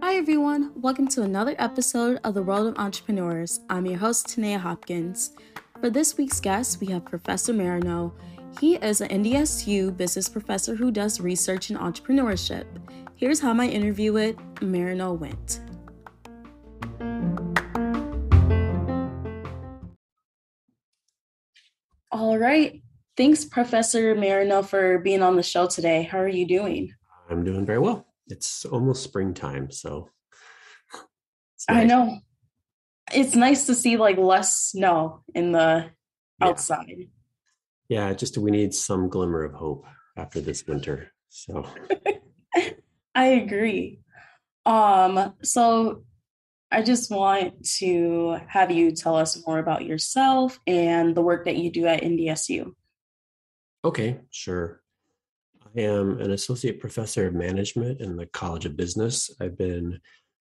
Hi everyone, welcome to another episode of The World of Entrepreneurs. I'm your host, Tanea Hopkins. For this week's guest, we have Professor Marineau. He is an NDSU business professor who does research in entrepreneurship. Here's how my interview with Marineau went. All right. Thanks, Professor Marineau, for being on the show today. How are you doing? I'm doing very well. It's almost springtime, so it's nice. I know. It's nice to see less snow in the outside. Yeah, just we need some glimmer of hope after this winter. So I agree. So I just want to have you tell us more about yourself and the work that you do at NDSU. Okay, sure. I am an associate professor of management in the College of Business. I've been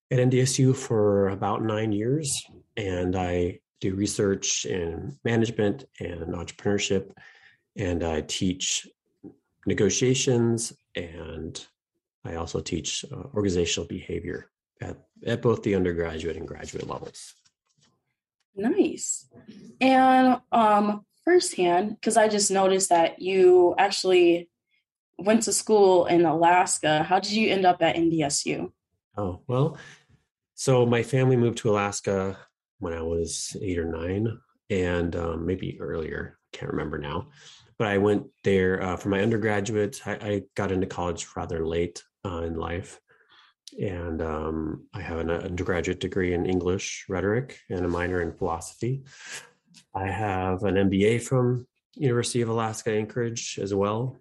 at NDSU for about 9 years, and I do research in management and entrepreneurship, and I teach negotiations, and I also teach organizational behavior at both the undergraduate and graduate levels. Nice. And firsthand, because I just noticed that you actually went to school in Alaska. How did you end up at NDSU? Oh, well, so my family moved to Alaska when I was 8 or 9, and maybe earlier, can't remember now. But I went there for my undergraduate. I got into college rather late in life, and I have an undergraduate degree in English rhetoric and a minor in philosophy. I have an MBA from University of Alaska Anchorage as well.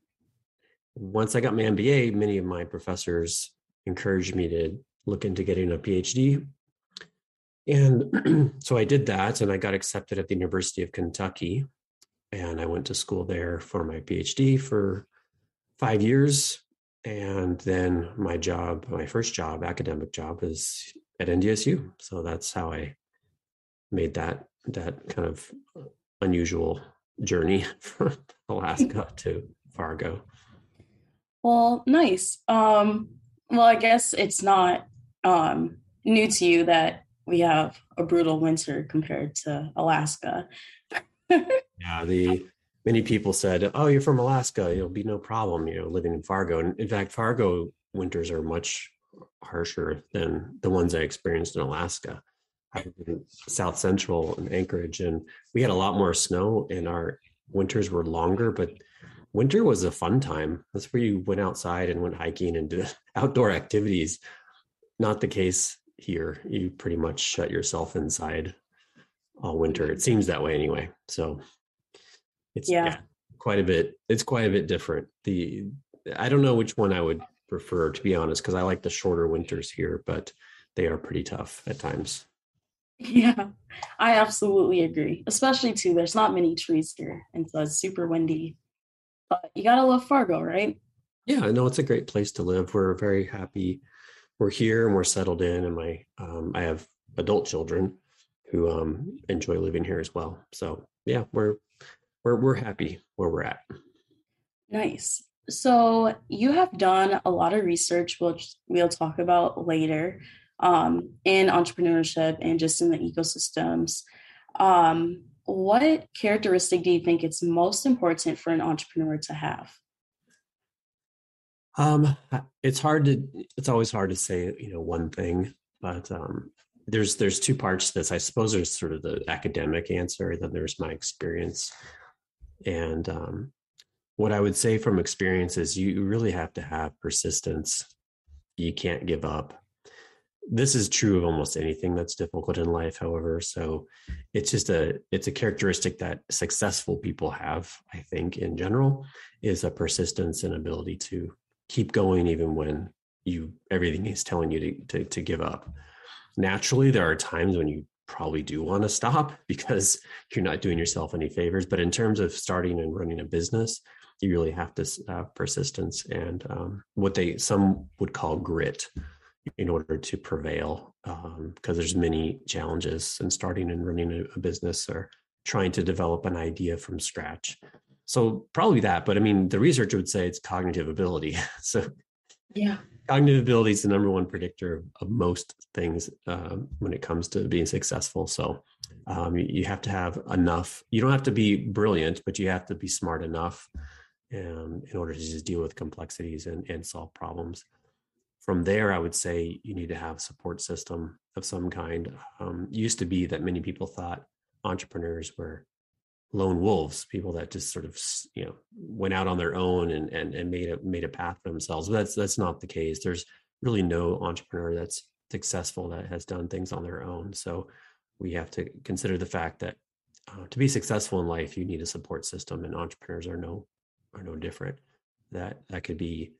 Once I got my MBA, many of my professors encouraged me to look into getting a PhD. And so I did that, and I got accepted at the University of Kentucky. And I went to school there for my PhD for 5 years. And then my first job, academic job, is at NDSU. So that's how I made that kind of unusual journey from Alaska to Fargo. Well, nice. Well, I guess it's not new to you that we have a brutal winter compared to Alaska. Yeah, many people said, "Oh, you're from Alaska; it'll be no problem, living in Fargo." And in fact, Fargo winters are much harsher than the ones I experienced in Alaska. In South Central and Anchorage, and we had a lot more snow, and our winters were longer, but winter was a fun time. That's where you went outside and went hiking and did outdoor activities. Not the case here. You pretty much shut yourself inside all winter. It seems that way anyway. So it's quite a bit different. I don't know which one I would prefer, to be honest, because I like the shorter winters here, but they are pretty tough at times. Yeah, I absolutely agree. Especially too, there's not many trees here, and so it's super windy. But you gotta love Fargo, right? Yeah, no, it's a great place to live. We're very happy. We're here and we're settled in. And my I have adult children who enjoy living here as well. So yeah, we're happy where we're at. Nice. So you have done a lot of research, which we'll talk about later. In entrepreneurship and just in the ecosystems. What characteristic do you think it's most important for an entrepreneur to have? It's always hard to say, one thing, but there's two parts to this. I suppose there's sort of the academic answer, and then there's my experience. And what I would say from experience is you really have to have persistence. You can't give up. This is true of almost anything that's difficult in life, however. So it's just it's a characteristic that successful people have, I think, in general, is a persistence and ability to keep going even when everything is telling you to give up. Naturally, there are times when you probably do want to stop because you're not doing yourself any favors. But in terms of starting and running a business, you really have to have persistence and what some would call grit, in order to prevail, because there's many challenges in starting and running a business or trying to develop an idea from scratch. So probably that, but I mean, the researcher would say it's cognitive ability. So yeah, cognitive ability is the number one predictor of most things when it comes to being successful. So you have to have enough. You don't have to be brilliant, but you have to be smart enough in order to just deal with complexities and solve problems. From there, I would say you need to have a support system of some kind. Used to be that many people thought entrepreneurs were lone wolves, people that just sort of, you know, went out on their own and made a path for themselves. But that's not the case. There's really no entrepreneur that's successful that has done things on their own. So we have to consider the fact that to be successful in life, you need a support system, and entrepreneurs are no different. That could be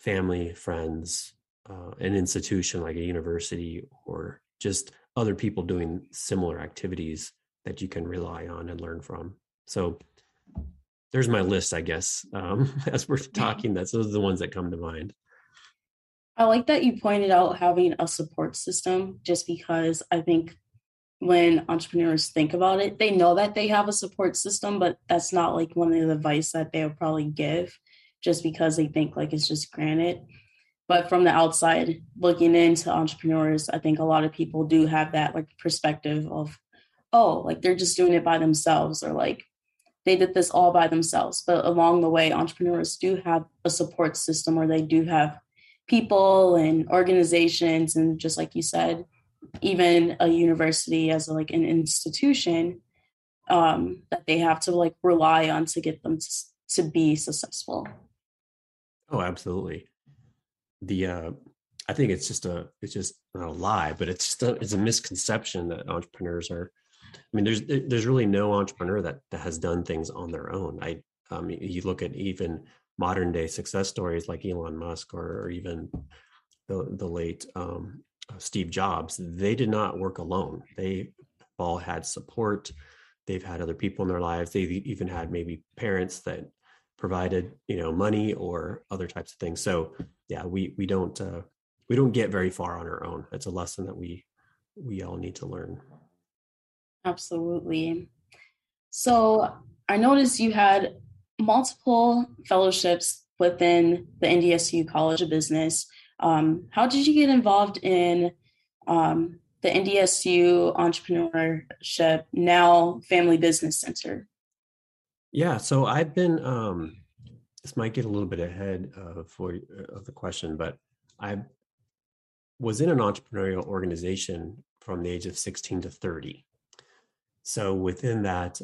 family, friends, an institution like a university, or just other people doing similar activities that you can rely on and learn from. So there's my list, I guess, as we're talking, those are the ones that come to mind. I like that you pointed out having a support system, just because I think when entrepreneurs think about it, they know that they have a support system, but that's not like one of the advice that they'll probably give, just because they think like it's just granted. But from the outside, looking into entrepreneurs, I think a lot of people do have that like perspective of, oh, like they're just doing it by themselves, or like they did this all by themselves. But along the way, entrepreneurs do have a support system, or they do have people and organizations. And just like you said, even a university as like an institution that they have to like rely on to get them to be successful. Oh, absolutely. I think it's just not a lie, but it's a misconception that entrepreneurs are, I mean, there's really no entrepreneur that has done things on their own. You look at even modern day success stories like Elon Musk or even the late Steve Jobs. They did not work alone. They all had support. They've had other people in their lives. They even had maybe parents that provided, you know, money or other types of things. So yeah, we don't get very far on our own. That's a lesson that we all need to learn. Absolutely. So I noticed you had multiple fellowships within the NDSU College of Business. How did you get involved in the NDSU Entrepreneurship, now Family Business Center? Yeah, so I've been, this might get a little bit ahead of the question, but I was in an entrepreneurial organization from the age of 16 to 30. So within that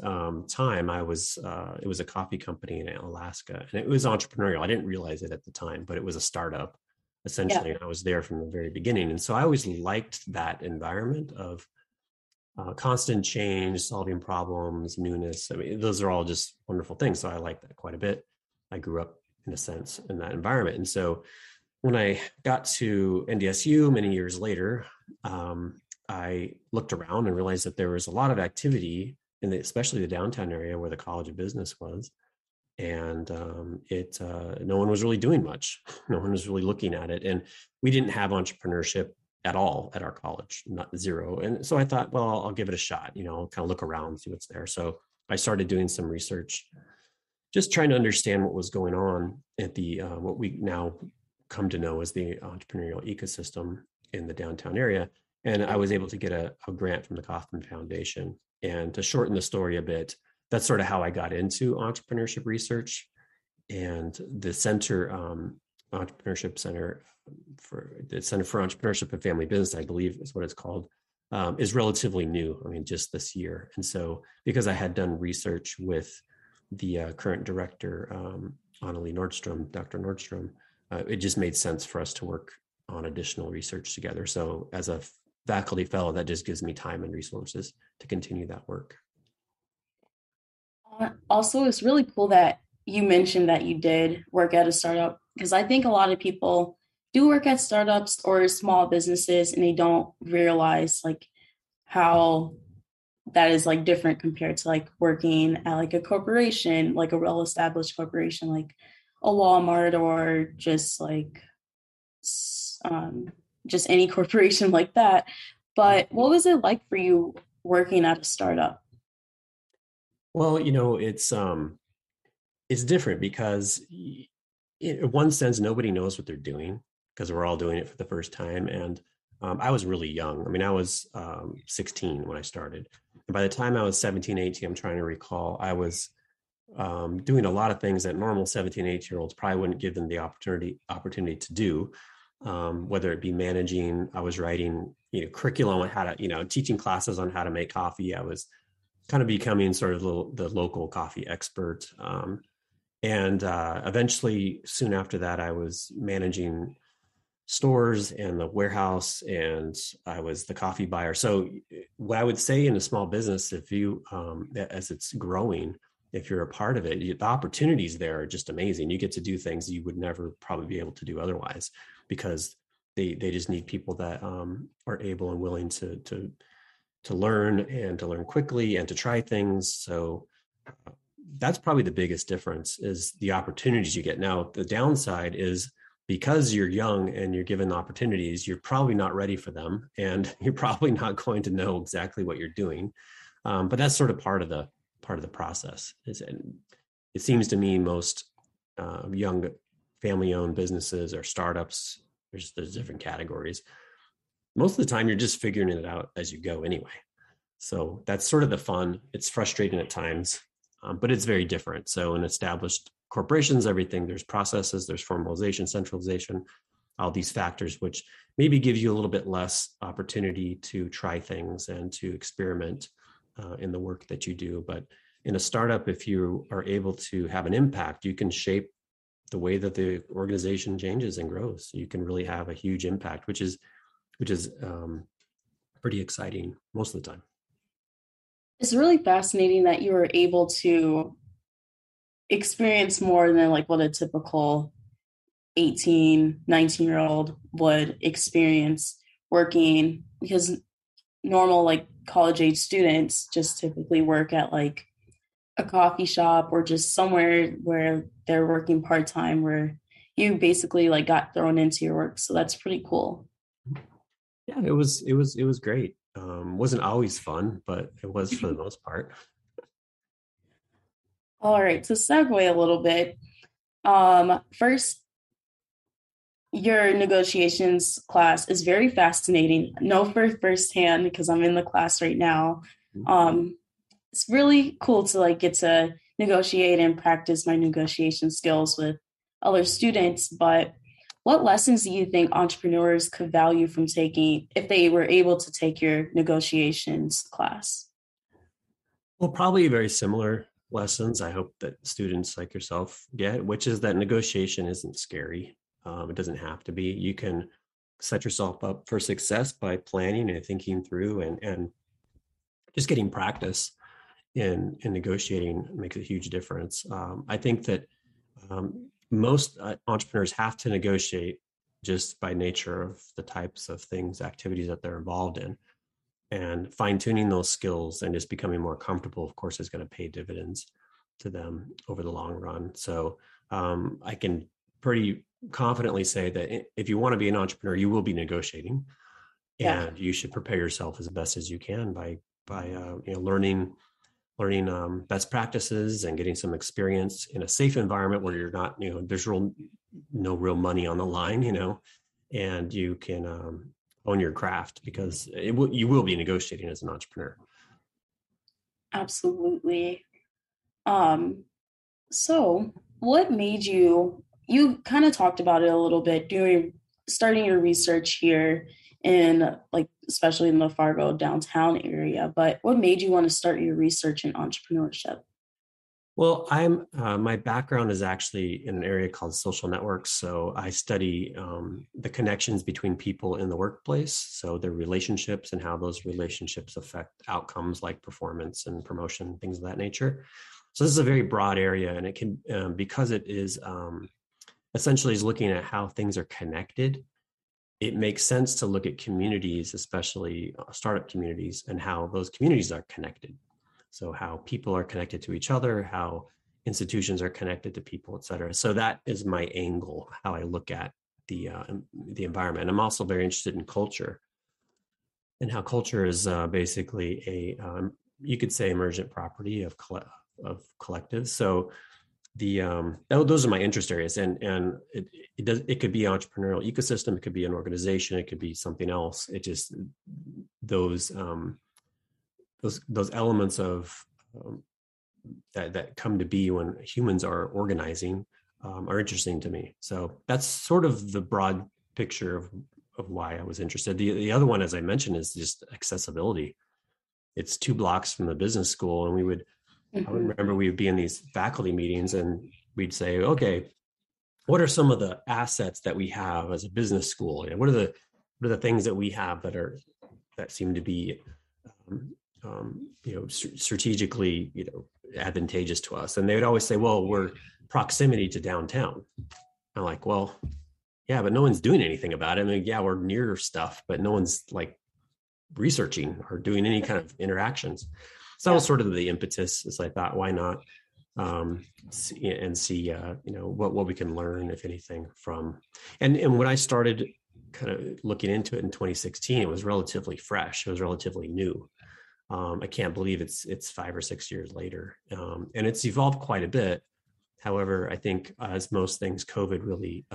time, it was a coffee company in Alaska, and it was entrepreneurial. I didn't realize it at the time, but it was a startup, essentially. Yeah. And I was there from the very beginning. And so I always liked that environment of constant change, solving problems, newness. I mean, those are all just wonderful things. So I liked that quite a bit. I grew up, in a sense, in that environment. And so when I got to NDSU many years later, I looked around and realized that there was a lot of activity in especially the downtown area where the College of Business was. And no one was really doing much. No one was really looking at it. And we didn't have entrepreneurship at all at our college, not zero. And so I thought, well, I'll give it a shot, you know, kind of look around, see what's there. So I started doing some research, just trying to understand what was going on at the, what we now come to know as the entrepreneurial ecosystem in the downtown area. And I was able to get a grant from the Kauffman Foundation. And to shorten the story a bit, that's sort of how I got into entrepreneurship research. And the center, the Center for Entrepreneurship and Family Business, I believe is what it's called, is relatively new. I mean, just this year. And so because I had done research with the current director, Annalie Nordstrom, Dr. Nordstrom, it just made sense for us to work on additional research together. So as a faculty fellow, that just gives me time and resources to continue that work. Also, it's really cool that you mentioned that you did work at a startup, because I think a lot of people do work at startups or small businesses and they don't realize like how that is like different compared to like working at like a corporation, like a well-established corporation, like a Walmart or just like just any corporation like that. But what was it like for you working at a startup? Well, you know, it's it's different because in one sense, nobody knows what they're doing because we're all doing it for the first time. And I was really young. I mean, I was 16 when I started. And by the time I was 17, 18, I'm trying to recall, I was doing a lot of things that normal 17, 18-year-olds probably wouldn't give them the opportunity to do, whether it be managing. I was writing, curriculum on how to, teaching classes on how to make coffee. I was kind of becoming sort of the local coffee expert. And eventually, soon after that, I was managing stores and the warehouse, and I was the coffee buyer. So what I would say in a small business, if you, as it's growing, if you're a part of it, the opportunities there are just amazing. You get to do things you would never probably be able to do otherwise, because they just need people that are able and willing to learn and to learn quickly and to try things. So that's probably the biggest difference, is the opportunities you get. Now, the downside is, because you're young and you're given opportunities, you're probably not ready for them, and you're probably not going to know exactly what you're doing. But that's sort of part of the process. It seems to me most young family-owned businesses or startups, there's different categories. Most of the time, you're just figuring it out as you go anyway. So that's sort of the fun. It's frustrating at times, but it's very different. So an established corporations, everything, there's processes, there's formalization, centralization, all these factors, which maybe give you a little bit less opportunity to try things and to experiment in the work that you do. But in a startup, if you are able to have an impact, you can shape the way that the organization changes and grows. You can really have a huge impact, which is pretty exciting most of the time. It's really fascinating that you were able to experience more than like what a typical 18, 19-year-old would experience working, because normal like college age students just typically work at like a coffee shop or just somewhere where they're working part-time, where you basically like got thrown into your work. So that's pretty cool. Yeah, it was great. Wasn't always fun, but it was for the most part. All right, to segue a little bit, first, your negotiations class is very fascinating. I know firsthand because I'm in the class right now. It's really cool to like get to negotiate and practice my negotiation skills with other students. But what lessons do you think entrepreneurs could value from taking, if they were able to take your negotiations class? Well, probably very similar lessons I hope that students like yourself get, which is that negotiation isn't scary. It doesn't have to be. You can set yourself up for success by planning and thinking through, and just getting practice in negotiating makes a huge difference. I think that most entrepreneurs have to negotiate just by nature of the types of things, activities that they're involved in. And fine-tuning those skills and just becoming more comfortable, of course, is going to pay dividends to them over the long run. So I can pretty confidently say that if you want to be an entrepreneur, you will be negotiating, and you should prepare yourself as best as you can by learning best practices and getting some experience in a safe environment where you're not, there's no real money on the line, and you can own your craft, because you will be negotiating as an entrepreneur. Absolutely. So what made you kind of talked about it a little bit starting your research here in like, especially in the Fargo downtown area, but what made you want to start your research in entrepreneurship? Well, my background is actually in an area called social networks. So I study the connections between people in the workplace, so their relationships and how those relationships affect outcomes like performance and promotion, things of that nature. So this is a very broad area, and it can because it is essentially is looking at how things are connected. It makes sense to look at communities, especially startup communities, and how those communities are connected. So how people are connected to each other, how institutions are connected to people, et cetera. So that is my angle, how I look at the environment. I'm also very interested in culture, and how culture is basically a, you could say, emergent property of collectives. So those are my interest areas, and it could be entrepreneurial ecosystem, it could be an organization, it could be something else. It just those elements of that come to be when humans are organizing are interesting to me. So that's sort of the broad picture of why I was interested. The other one, as I mentioned, is just accessibility. It's 2 blocks from the business school, and we would. Mm-hmm. I remember we would be in these faculty meetings and we'd say, okay, what are some of the assets that we have as a business school? You know, what are the things that we have that seem to be, strategically, advantageous to us? And they would always say, well, we're proximity to downtown. I'm like, well, yeah, but no one's doing anything about it. I mean, yeah, we're near stuff, but no one's like researching or doing any kind of interactions. So that was sort of the impetus, is I thought, why not, see what we can learn, if anything, from. And when I started kind of looking into it in 2016, it was relatively fresh. It was relatively new. I can't believe it's 5 or 6 years later, and it's evolved quite a bit. However, I think as most things, COVID really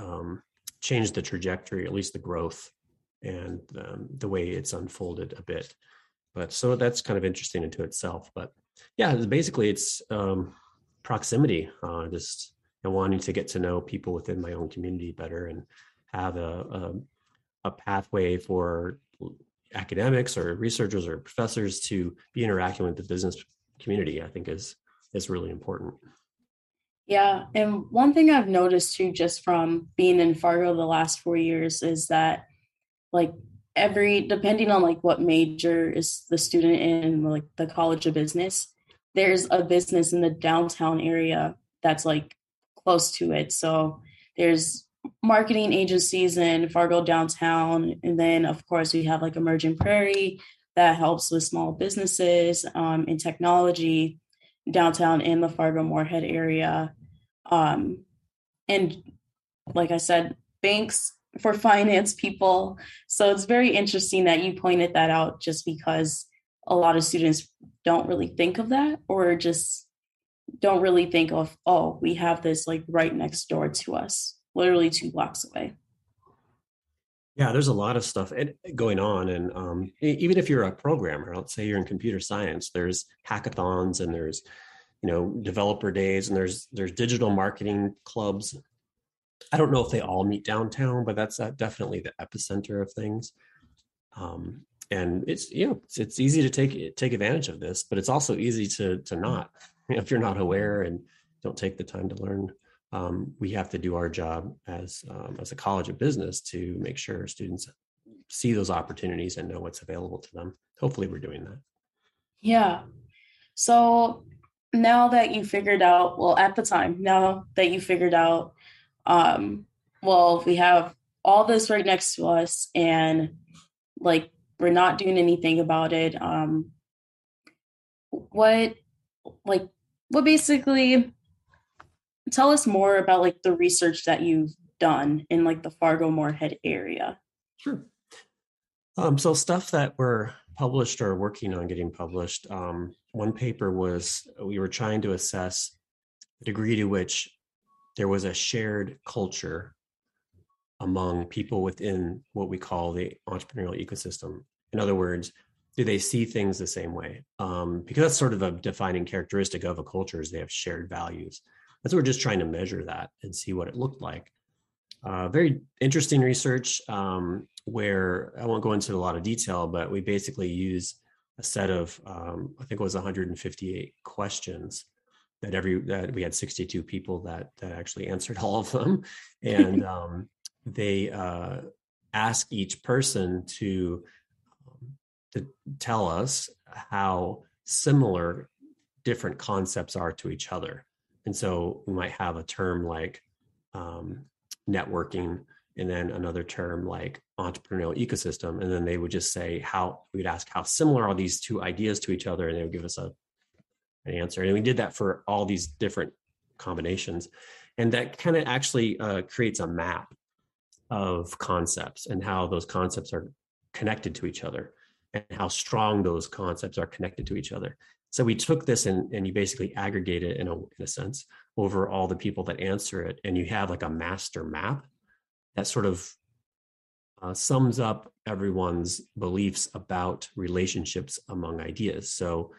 changed the trajectory, at least the growth, and the way it's unfolded a bit. But so that's kind of interesting into itself. But yeah, basically it's proximity, just wanting to get to know people within my own community better and have a pathway for academics or researchers or professors to be interacting with the business community, I think is really important. Yeah. And one thing I've noticed too, just from being in Fargo the last 4 years, is that depending on what major is the student in, the College of Business, there's a business in the downtown area that's close to it. So there's marketing agencies in Fargo downtown. And then of course we have Emerging Prairie that helps with small businesses in technology downtown in the Fargo-Moorhead area. And like I said, banks for finance people. So it's very interesting that you pointed that out, just because a lot of students don't really think of that, or just don't really think of, oh, we have this right next door to us, literally 2 blocks away. Yeah, there's a lot of stuff going on. And even if you're a programmer, let's say you're in computer science, there's hackathons and there's, developer days, and there's digital marketing clubs. I don't know if they all meet downtown, but that's definitely the epicenter of things. And it's easy to take advantage of this, but it's also easy to not, if you're not aware and don't take the time to learn. We have to do our job as a College of Business to make sure students see those opportunities and know what's available to them. Hopefully we're doing that. Yeah. So now that you figured out, we have all this right next to us and we're not doing anything about it. What basically, tell us more about the research that you've done in the Fargo-Moorhead area. Sure. So stuff that were published or working on getting published. One paper was, we were trying to assess the degree to which there was a shared culture among people within what we call the entrepreneurial ecosystem. In other words, do they see things the same way? Because that's sort of a defining characteristic of a culture, is they have shared values. And so we're just trying to measure that and see what it looked like. Very interesting research where I won't go into a lot of detail, but we basically use a set of, I think it was 158 questions that we had 62 people that actually answered all of them. And they asked each person to tell us how similar different concepts are to each other. And so we might have a term networking, and then another term entrepreneurial ecosystem. And then they would just say we'd ask how similar are these two ideas to each other, and they would give us an answer. And we did that for all these different combinations, and that kind of actually creates a map of concepts and how those concepts are connected to each other and how strong those concepts are connected to each other. So we took this and you basically aggregate it in a sense over all the people that answer it. And you have like a master map that sort of sums up everyone's beliefs about relationships among ideas. So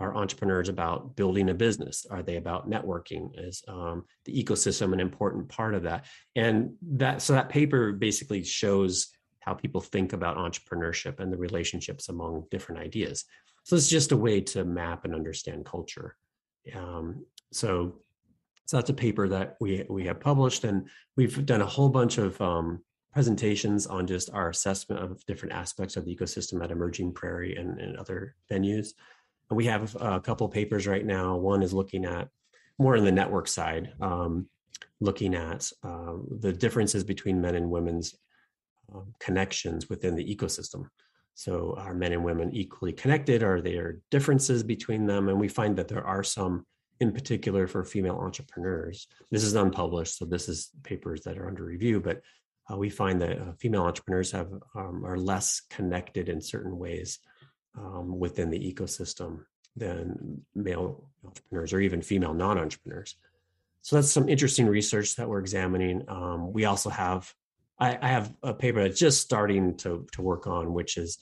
are entrepreneurs about building a business? Are they about networking? Is the ecosystem an important part of that? And that, so that paper basically shows how people think about entrepreneurship and the relationships among different ideas. So it's just a way to map and understand culture. So that's a paper that we have published, and we've done a whole bunch of presentations on just our assessment of different aspects of the ecosystem at Emerging Prairie and other venues. And we have a couple of papers right now. One is looking at more on the network side, looking at the differences between men and women's connections within the ecosystem. So are men and women equally connected? Are there differences between them? And we find that there are some, in particular for female entrepreneurs. This is unpublished, so this is papers that are under review, but we find that female entrepreneurs have are less connected in certain ways within the ecosystem than male entrepreneurs or even female non-entrepreneurs. So that's some interesting research that we're examining. We also have, I have a paper that's just starting to work on, which is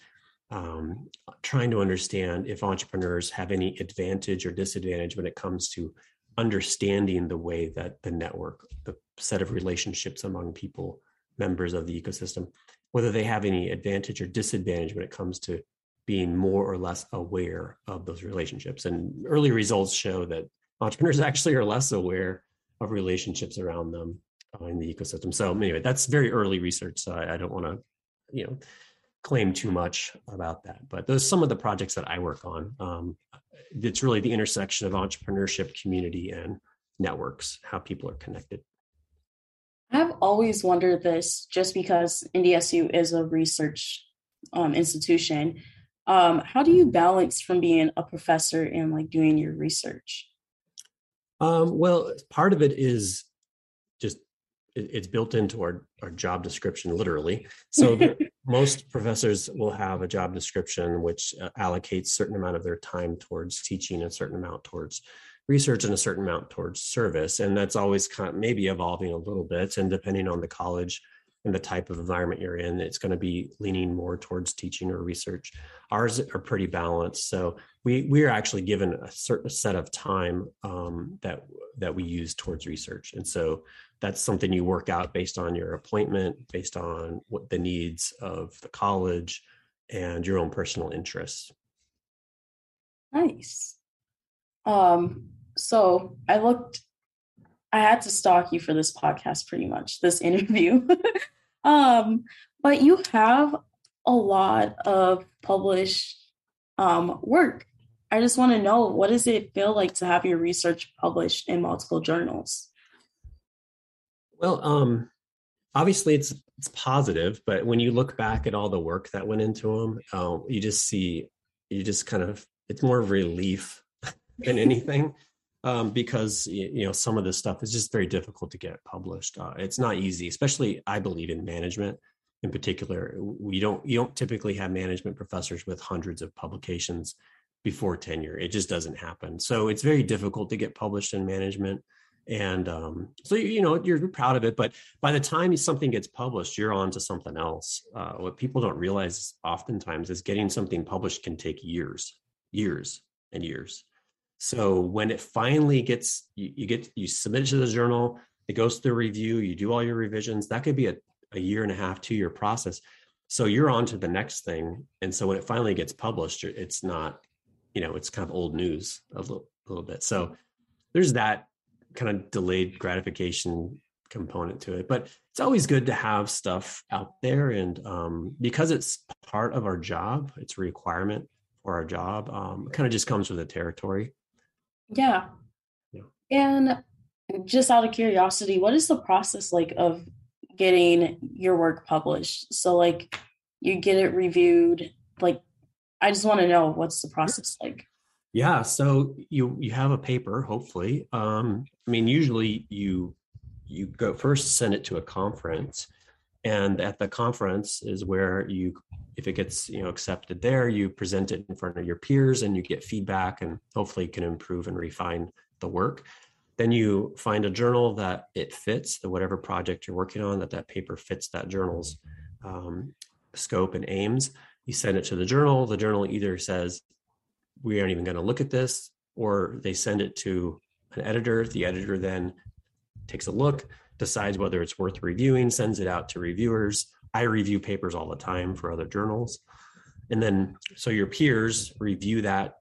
trying to understand if entrepreneurs have any advantage or disadvantage when it comes to understanding the way that the network, the set of relationships among people, members of the ecosystem, whether they have any advantage or disadvantage when it comes to being more or less aware of those relationships. And early results show that entrepreneurs actually are less aware of relationships around them in the ecosystem. So anyway, that's very early research. So I don't want to, claim too much about that, but those are some of the projects that I work on. It's really the intersection of entrepreneurship, community, and networks, how people are connected. I've always wondered this, just because NDSU is a research institution. How do you balance from being a professor and like doing your research? Well, part of it is just it's built into our job description, literally. So most professors will have a job description which allocates a certain amount of their time towards teaching, a certain amount towards research, and a certain amount towards service. And that's always kind of maybe evolving a little bit. And depending on the college and the type of environment you're in, it's going to be leaning more towards teaching or research. Ours are pretty balanced. So we are actually given a certain set of time that we use towards research. And so that's something you work out based on your appointment, based on what the needs of the college and your own personal interests. Nice. So I had to stalk you for this podcast, pretty much, this interview. But you have a lot of published work. I just want to know, what does it feel like to have your research published in multiple journals? Well, obviously it's positive, but when you look back at all the work that went into them, it's more of relief than anything. Because some of this stuff is just very difficult to get published. It's not easy, especially I believe in management in particular. You don't typically have management professors with hundreds of publications before tenure. It just doesn't happen. So it's very difficult to get published in management. And so, you're proud of it, but by the time something gets published, you're on to something else. What people don't realize oftentimes is getting something published can take years and years. So when it finally gets, you submit it to the journal, it goes through review, you do all your revisions, that could be a year and a half, 2-year process. So you're on to the next thing. And so when it finally gets published, it's not, it's kind of old news a little bit. So there's that kind of delayed gratification component to it, but it's always good to have stuff out there. And because it's part of our job, it's a requirement for our job, it kind of just comes with the territory. Yeah. And just out of curiosity, what is the process like of getting your work published? So like you get it reviewed, like, I just want to know, what's the process like? Yeah. So you have a paper, hopefully. Usually you go first, send it to a conference, and at the conference is where if it gets, accepted there, you present it in front of your peers and you get feedback and hopefully can improve and refine the work. Then you find a journal that it fits, that whatever project you're working on, that paper fits that journal's scope and aims. You send it to the journal. The journal either says, we aren't even going to look at this, or they send it to an editor. The editor then takes a look, decides whether it's worth reviewing, sends it out to reviewers. I review papers all the time for other journals. And then, so your peers review that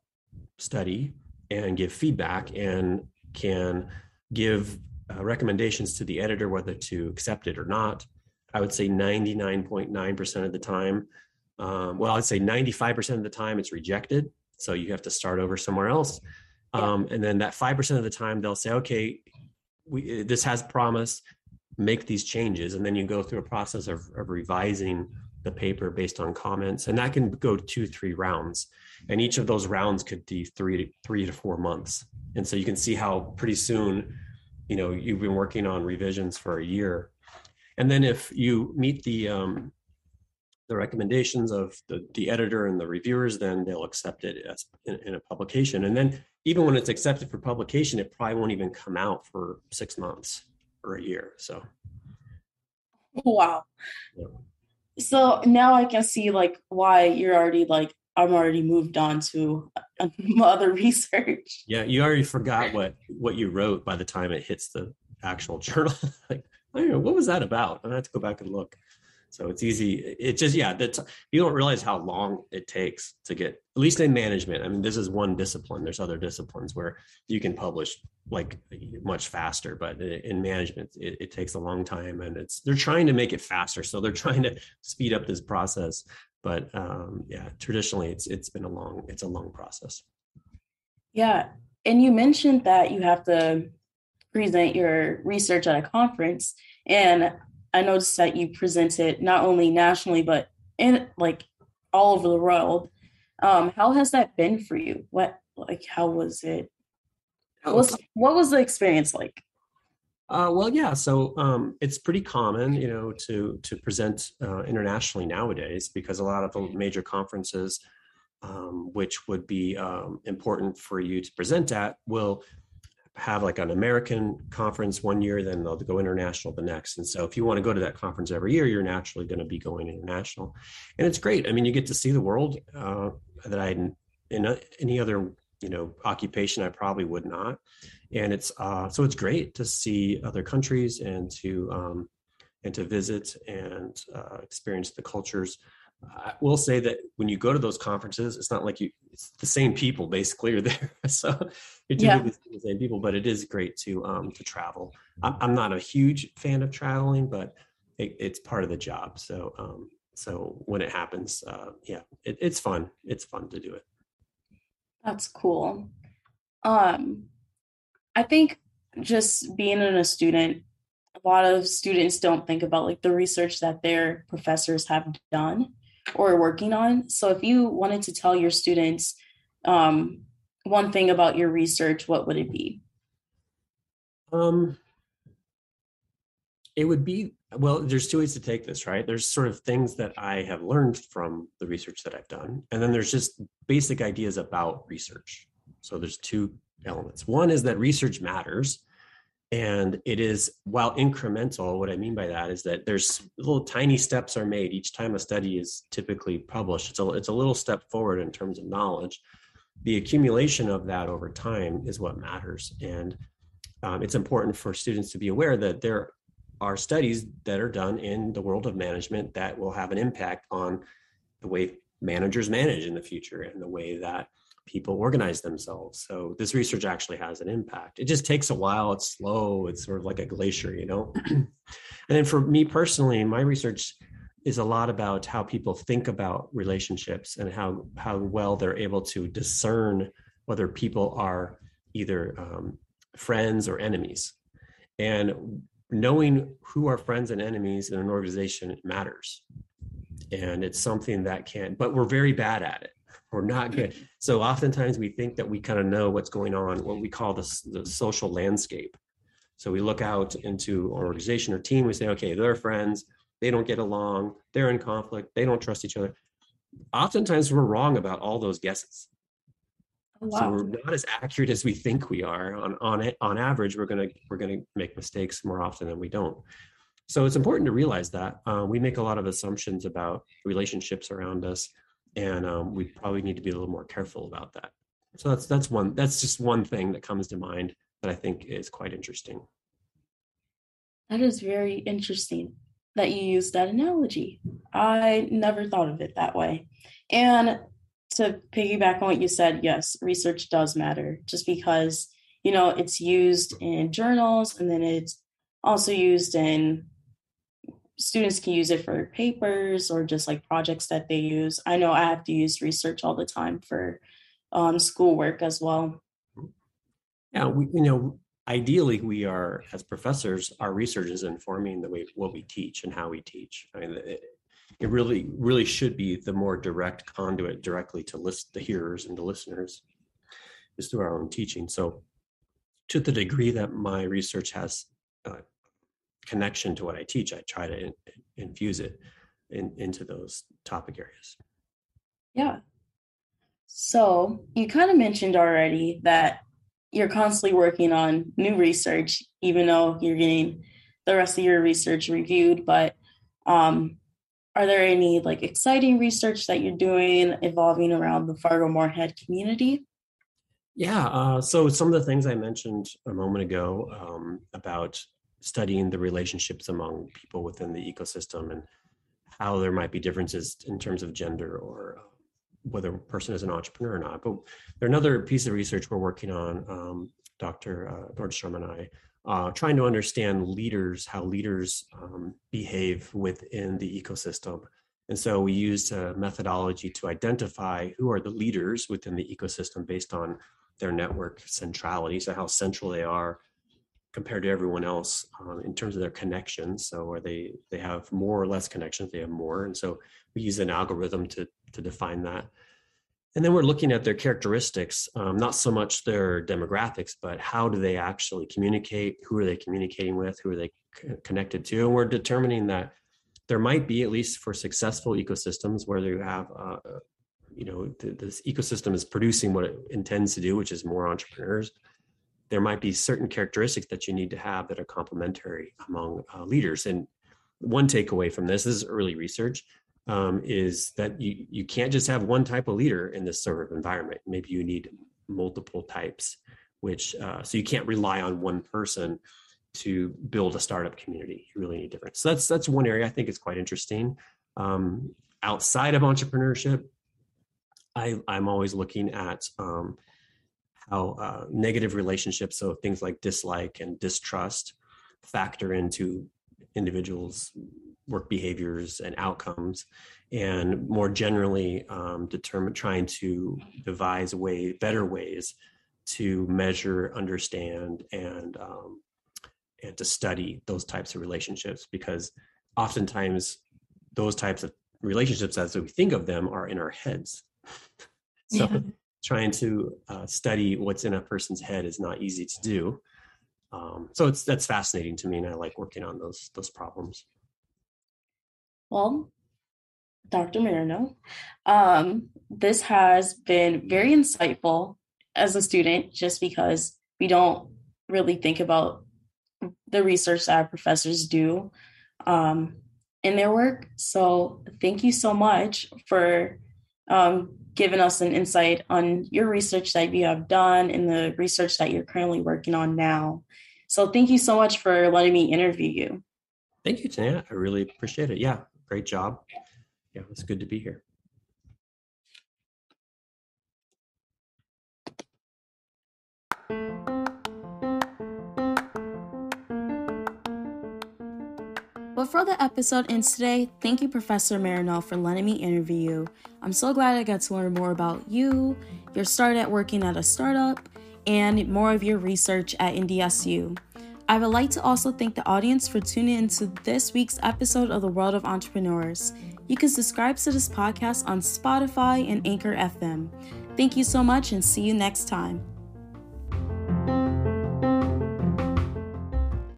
study and give feedback and can give recommendations to the editor whether to accept it or not. I would say 99.9% of the time, I'd say 95% of the time it's rejected. So you have to start over somewhere else. And then that 5% of the time they'll say, okay, this has promise, make these changes. And then you go through a process of revising the paper based on comments. And that can go 2-3 rounds. And each of those rounds could be three to 4 months. And so you can see how pretty soon, you've been working on revisions for a year. And then if you meet the recommendations of the editor and the reviewers, then they'll accept it as in a publication. And then even when it's accepted for publication, it probably won't even come out for 6 months or a year. So. Wow. Yeah. So now I can see why you're already I'm already moved on to other research. Yeah, you already forgot what you wrote by the time it hits the actual journal. I don't know, what was that about? I'm gonna have to go back and look. So it's easy. It just, you don't realize how long it takes to get, at least in management. I mean, this is one discipline. There's other disciplines where you can publish much faster, but in management, it takes a long time, and they're trying to make it faster. So they're trying to speed up this process. But traditionally it's a long process. Yeah. And you mentioned that you have to present your research at a conference, and I noticed that you presented not only nationally, but in all over the world. How has that been for you? How was it? What was the experience like? It's pretty common, to present internationally nowadays, because a lot of the major conferences, which would be important for you to present at, will have an American conference one year, then they'll go international the next. And so if you want to go to that conference every year, you're naturally going to be going international. And it's great. I mean, you get to see the world that I hadn't in any other, occupation, I probably would not. And it's so it's great to see other countries and to visit and experience the cultures. I will say that when you go to those conferences, it's not it's the same people basically are there. So you're doing the same people, but it is great to travel. I'm not a huge fan of traveling, but it's part of the job. So, so when it happens, it's fun. It's fun to do it. That's cool. I think just being a student, a lot of students don't think about the research that their professors have done or are working on. So if you wanted to tell your students one thing about your research, what would it be? It would be, there's two ways to take this, right? There's sort of things that I have learned from the research that I've done. And then there's just basic ideas about research. So there's two elements. One is that research matters. And it is, while incremental, what I mean by that is that there's little tiny steps are made each time a study is typically published. It's a little step forward in terms of knowledge. The accumulation of that over time is what matters. And it's important for students to be aware that there are studies that are done in the world of management that will have an impact on the way managers manage in the future and the way that people organize themselves. So this research actually has an impact. It just takes a while. It's slow. It's sort of like a glacier, And then for me personally, my research is a lot about how people think about relationships and how well they're able to discern whether people are either friends or enemies. And knowing who are friends and enemies in an organization matters. And it's something but we're very bad at it. We're not good. So oftentimes we think that we kind of know what's going on, what we call the social landscape. So we look out into our organization or team, we say, okay, they're friends, they don't get along, they're in conflict, they don't trust each other. Oftentimes we're wrong about all those guesses. Wow. So we're not as accurate as we think we are. On average, we're gonna make mistakes more often than we don't. So it's important to realize that we make a lot of assumptions about relationships around us, and we probably need to be a little more careful about that. So that's just one thing that comes to mind that I think is quite interesting. That is very interesting that you use that analogy. I never thought of it that way. And to piggyback on what you said, yes, research does matter, just because, you know, it's used in journals, and then it's also used in, students can use it for papers or just like projects that they use. I know I have to use research all the time for schoolwork as well. Yeah, ideally, we are, as professors, our research is informing the way what we teach and how we teach. I mean, it really should be the more direct conduit directly to the hearers and the listeners, is through our own teaching. So, to the degree that my research has a connection to what I teach, I try to infuse it into those topic areas. Yeah. So you kind of mentioned already that you're constantly working on new research, even though you're getting the rest of your research reviewed. But are there any like exciting research that you're doing evolving around the Fargo-Moorhead community? Yeah. So some of the things I mentioned a moment ago about studying the relationships among people within the ecosystem and how there might be differences in terms of gender or whether a person is an entrepreneur or not. But there's another piece of research we're working on, Dr. Nordstrom and I, trying to understand how leaders behave within the ecosystem. And so we used a methodology to identify who are the leaders within the ecosystem based on their network centrality, so how central they are compared to everyone else in terms of their connections. So are they have more or less connections, they have more. And so we use an algorithm to define that. And then we're looking at their characteristics, not so much their demographics, but how do they actually communicate? Who are they communicating with? Who are they connected to? And we're determining that there might be, at least for successful ecosystems where you have, this ecosystem is producing what it intends to do, which is more entrepreneurs. There might be certain characteristics that you need to have that are complementary among leaders. And one takeaway from this is early research, is that you can't just have one type of leader in this sort of environment. Maybe you need multiple types, which so you can't rely on one person to build a startup community. You really need different. So that's one area I think is quite interesting. Outside of entrepreneurship, I'm always looking at how negative relationships, so things like dislike and distrust, factor into individuals' work behaviors and outcomes, and more generally trying to devise better ways to measure, understand, and to study those types of relationships, because oftentimes those types of relationships as we think of them are in our heads. So yeah. Trying to study what's in a person's head is not easy to do. So that's fascinating to me, and I like working on those problems. Well, Dr. Marineau, this has been very insightful as a student, just because we don't really think about the research that our professors do in their work. So thank you so much for given us an insight on your research that you have done and the research that you're currently working on now. So thank you so much for letting me interview you. Thank you, Tanea. I really appreciate it. Yeah, great job. Yeah, it's good to be here. Before the episode ends today, thank you, Professor Marineau, for letting me interview you. I'm so glad I got to learn more about you, your start at working at a startup, and more of your research at NDSU. I would like to also thank the audience for tuning into this week's episode of The World of Entrepreneurs. You can subscribe to this podcast on Spotify and Anchor FM. Thank you so much, and see you next time.